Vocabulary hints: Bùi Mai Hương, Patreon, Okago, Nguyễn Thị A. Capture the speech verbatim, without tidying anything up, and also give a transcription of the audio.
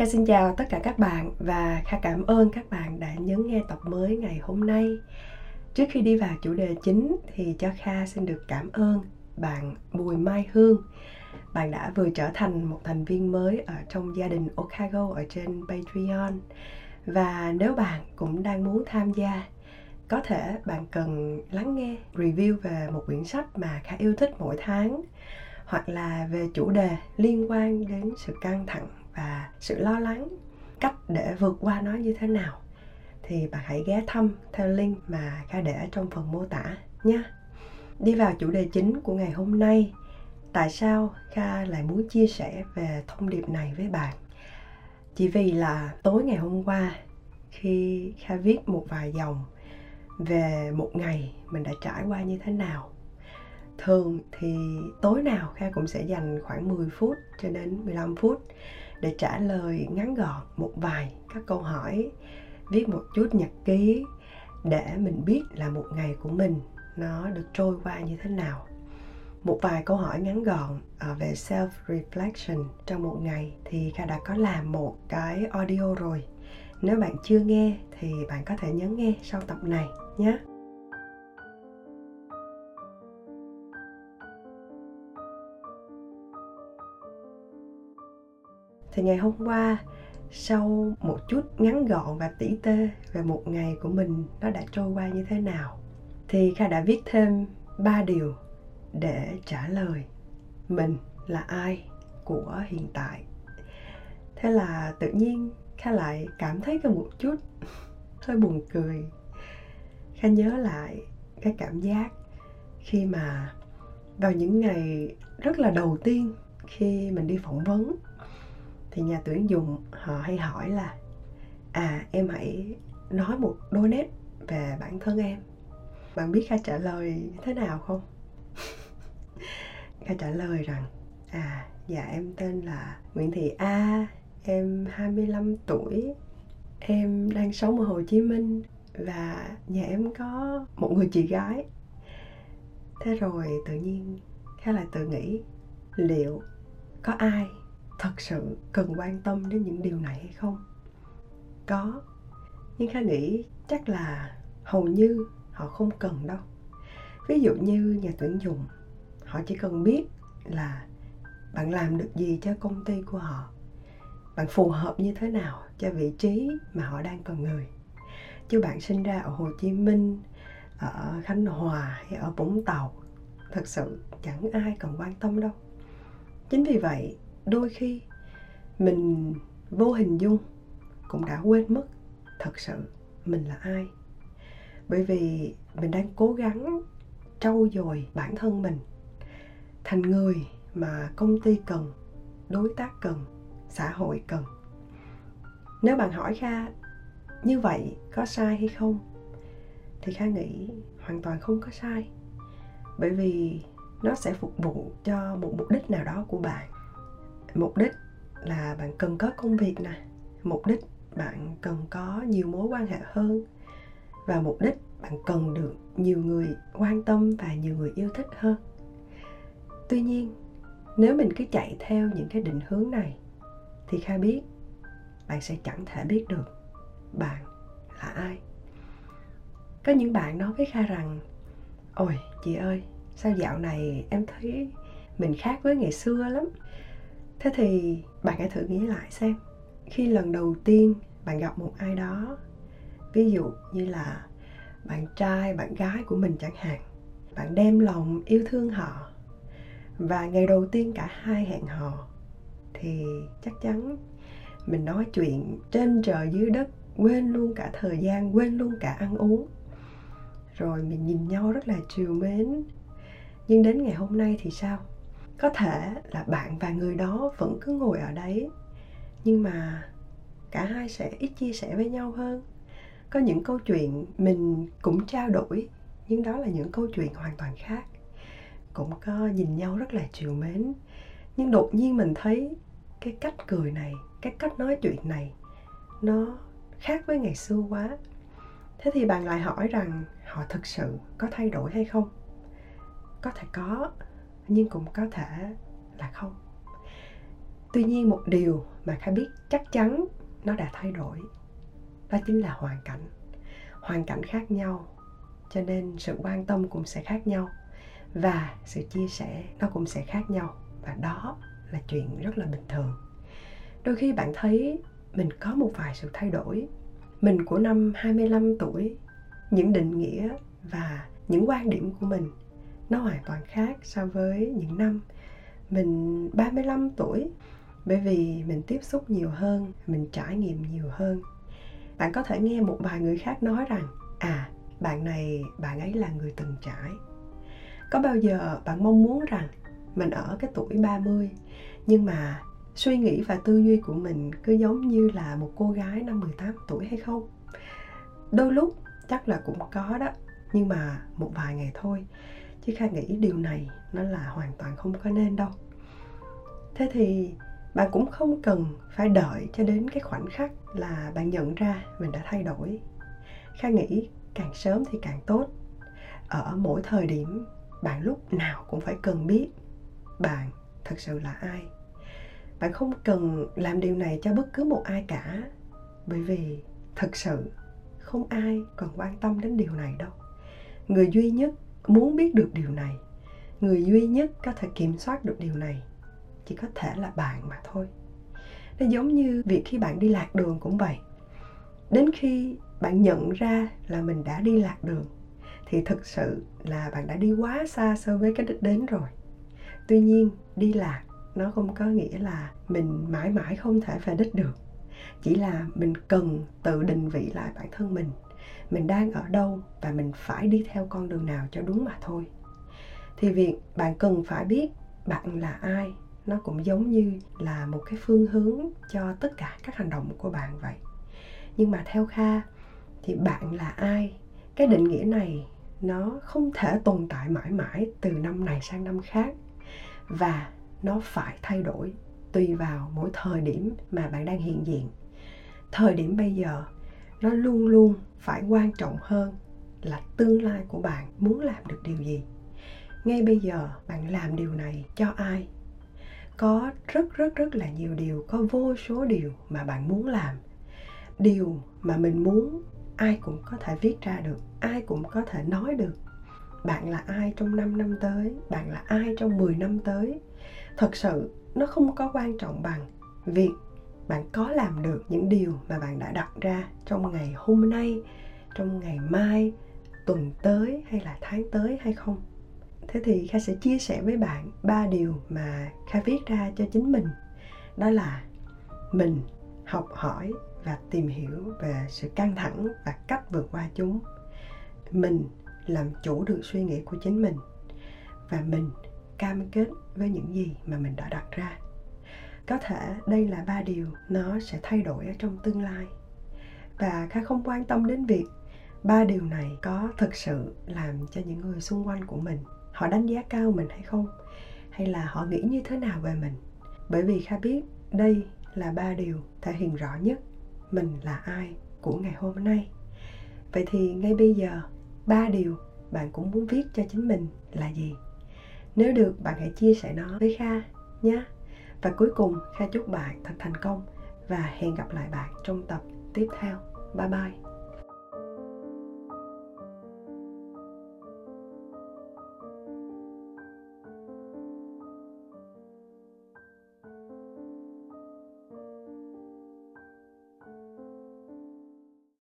Kha xin chào tất cả các bạn và Kha cảm ơn các bạn đã nhấn nghe tập mới ngày hôm nay. Trước khi đi vào chủ đề chính thì cho Kha xin được cảm ơn bạn Bùi Mai Hương. Bạn đã vừa trở thành một thành viên mới ở trong gia đình Okago ở trên Patreon. Và nếu bạn cũng đang muốn tham gia, có thể bạn cần lắng nghe review về một quyển sách mà Kha yêu thích mỗi tháng, hoặc là về chủ đề liên quan đến sự căng thẳng và sự lo lắng, cách để vượt qua nó như thế nào, thì bạn hãy ghé thăm theo link mà Kha để trong phần mô tả nha. Đi vào chủ đề chính của ngày hôm nay, tại sao Kha lại muốn chia sẻ về thông điệp này với bạn? Chỉ vì là tối ngày hôm qua, khi Kha viết một vài dòng về một ngày mình đã trải qua như thế nào. Thường thì tối nào Kha cũng sẽ dành khoảng mười phút cho đến mười lăm phút để trả lời ngắn gọn một vài các câu hỏi, viết một chút nhật ký để mình biết là một ngày của mình nó được trôi qua như thế nào. Một vài câu hỏi ngắn gọn về self-reflection trong một ngày thì Kha đã có làm một cái audio rồi. Nếu bạn chưa nghe thì bạn có thể nhấn nghe sau tập này nhé. Thì ngày hôm qua, sau một chút ngắn gọn và tỉ tê về một ngày của mình nó đã trôi qua như thế nào, thì Kha đã viết thêm ba điều để trả lời mình là ai của hiện tại. Thế là tự nhiên Kha lại cảm thấy có một chút hơi buồn cười. Kha nhớ lại cái cảm giác khi mà vào những ngày rất là đầu tiên khi mình đi phỏng vấn, thì nhà tuyển dụng họ hay hỏi là à, em hãy nói một đôi nét về bản thân em. Bạn biết Kha trả lời thế nào không? Kha trả lời rằng à, dạ em tên là Nguyễn Thị A, em hai mươi lăm tuổi, em đang sống ở Hồ Chí Minh và nhà em có một người chị gái. Thế rồi tự nhiên Kha lại tự nghĩ liệu có ai thật sự cần quan tâm đến những điều này hay không? Có, nhưng Kha nghĩ chắc là hầu như họ không cần đâu. Ví dụ như nhà tuyển dụng, họ chỉ cần biết là bạn làm được gì cho công ty của họ, bạn phù hợp như thế nào cho vị trí mà họ đang cần người. Chứ bạn sinh ra ở Hồ Chí Minh, ở Khánh Hòa hay ở Vũng Tàu, thật sự chẳng ai cần quan tâm đâu. Chính vì vậy, đôi khi mình vô hình dung cũng đã quên mất thật sự mình là ai. Bởi vì mình đang cố gắng trau dồi bản thân mình thành người mà công ty cần, đối tác cần, xã hội cần. Nếu bạn hỏi Kha như vậy có sai hay không, thì Kha nghĩ hoàn toàn không có sai. Bởi vì nó sẽ phục vụ cho một mục đích nào đó của bạn. Mục đích là bạn cần có công việc nè, mục đích bạn cần có nhiều mối quan hệ hơn, và mục đích bạn cần được nhiều người quan tâm và nhiều người yêu thích hơn. Tuy nhiên, nếu mình cứ chạy theo những cái định hướng này thì Kha biết bạn sẽ chẳng thể biết được bạn là ai. Có những bạn nói với Kha rằng ôi chị ơi, sao dạo này em thấy mình khác với ngày xưa lắm. Thế thì bạn hãy thử nghĩ lại xem, khi lần đầu tiên bạn gặp một ai đó, ví dụ như là bạn trai, bạn gái của mình chẳng hạn, bạn đem lòng yêu thương họ và ngày đầu tiên cả hai hẹn hò, thì chắc chắn mình nói chuyện trên trời dưới đất, quên luôn cả thời gian, quên luôn cả ăn uống. Rồi mình nhìn nhau rất là trìu mến. Nhưng đến ngày hôm nay thì sao? Có thể là bạn và người đó vẫn cứ ngồi ở đấy, nhưng mà cả hai sẽ ít chia sẻ với nhau hơn. Có những câu chuyện mình cũng trao đổi, nhưng đó là những câu chuyện hoàn toàn khác. Cũng có nhìn nhau rất là trìu mến, nhưng đột nhiên mình thấy cái cách cười này, cái cách nói chuyện này nó khác với ngày xưa quá. Thế thì bạn lại hỏi rằng họ thực sự có thay đổi hay không? Có thể có, nhưng cũng có thể là không. Tuy nhiên một điều mà Kha biết chắc chắn nó đã thay đổi, đó chính là hoàn cảnh. Hoàn cảnh khác nhau, cho nên sự quan tâm cũng sẽ khác nhau, và sự chia sẻ nó cũng sẽ khác nhau. Và đó là chuyện rất là bình thường. Đôi khi bạn thấy mình có một vài sự thay đổi. Mình của năm hai mươi lăm tuổi, những định nghĩa và những quan điểm của mình nó hoàn toàn khác so với những năm mình ba mươi lăm tuổi. Bởi vì mình tiếp xúc nhiều hơn, mình trải nghiệm nhiều hơn. Bạn có thể nghe một vài người khác nói rằng à, bạn này, bạn ấy là người từng trải. Có bao giờ bạn mong muốn rằng mình ở cái tuổi ba mươi, nhưng mà suy nghĩ và tư duy của mình cứ giống như là một cô gái năm mười tám tuổi hay không? Đôi lúc chắc là cũng có đó, nhưng mà một vài ngày thôi. Chứ Kha nghĩ điều này nó là hoàn toàn không có nên đâu. Thế thì bạn cũng không cần phải đợi cho đến cái khoảnh khắc là bạn nhận ra mình đã thay đổi. Kha nghĩ càng sớm thì càng tốt. Ở mỗi thời điểm, bạn lúc nào cũng phải cần biết bạn thật sự là ai. Bạn không cần làm điều này cho bất cứ một ai cả, bởi vì thật sự không ai còn quan tâm đến điều này đâu. Người duy nhất muốn biết được điều này, người duy nhất có thể kiểm soát được điều này chỉ có thể là bạn mà thôi. Nó giống như việc khi bạn đi lạc đường cũng vậy. Đến khi bạn nhận ra là mình đã đi lạc đường thì thực sự là bạn đã đi quá xa so với cái đích đến rồi. Tuy nhiên, đi lạc nó không có nghĩa là mình mãi mãi không thể về đích được. Chỉ là mình cần tự định vị lại bản thân mình. Mình đang ở đâu và mình phải đi theo con đường nào cho đúng mà thôi. Thì việc bạn cần phải biết bạn là ai, nó cũng giống như là một cái phương hướng cho tất cả các hành động của bạn vậy. Nhưng mà theo Kha thì bạn là ai, cái định nghĩa này nó không thể tồn tại mãi mãi từ năm này sang năm khác. Và nó phải thay đổi tùy vào mỗi thời điểm mà bạn đang hiện diện. Thời điểm bây giờ nó luôn luôn phải quan trọng hơn là tương lai của bạn muốn làm được điều gì. Ngay bây giờ bạn làm điều này cho ai? Có rất rất rất là nhiều điều, có vô số điều mà bạn muốn làm. Điều mà mình muốn ai cũng có thể viết ra được, ai cũng có thể nói được. Bạn là ai trong năm năm tới, bạn là ai trong mười năm tới. Thật sự nó không có quan trọng bằng việc bạn có làm được những điều mà bạn đã đặt ra trong ngày hôm nay, trong ngày mai, tuần tới hay là tháng tới hay không. Thế thì Kha sẽ chia sẻ với bạn ba điều mà Kha viết ra cho chính mình. Đó là mình học hỏi và tìm hiểu về sự căng thẳng và cách vượt qua chúng. Mình làm chủ được suy nghĩ của chính mình. Và mình cam kết với những gì mà mình đã đặt ra. Có thể đây là ba điều nó sẽ thay đổi ở trong tương lai. Và Kha không quan tâm đến việc ba điều này có thực sự làm cho những người xung quanh của mình, họ đánh giá cao mình hay không, hay là họ nghĩ như thế nào về mình. Bởi vì Kha biết đây là ba điều thể hiện rõ nhất mình là ai của ngày hôm nay. Vậy thì ngay bây giờ, ba điều bạn cũng muốn viết cho chính mình là gì? Nếu được, bạn hãy chia sẻ nó với Kha nhé. Và cuối cùng, Kha chúc bạn thật thành công và hẹn gặp lại bạn trong tập tiếp theo. Bye bye!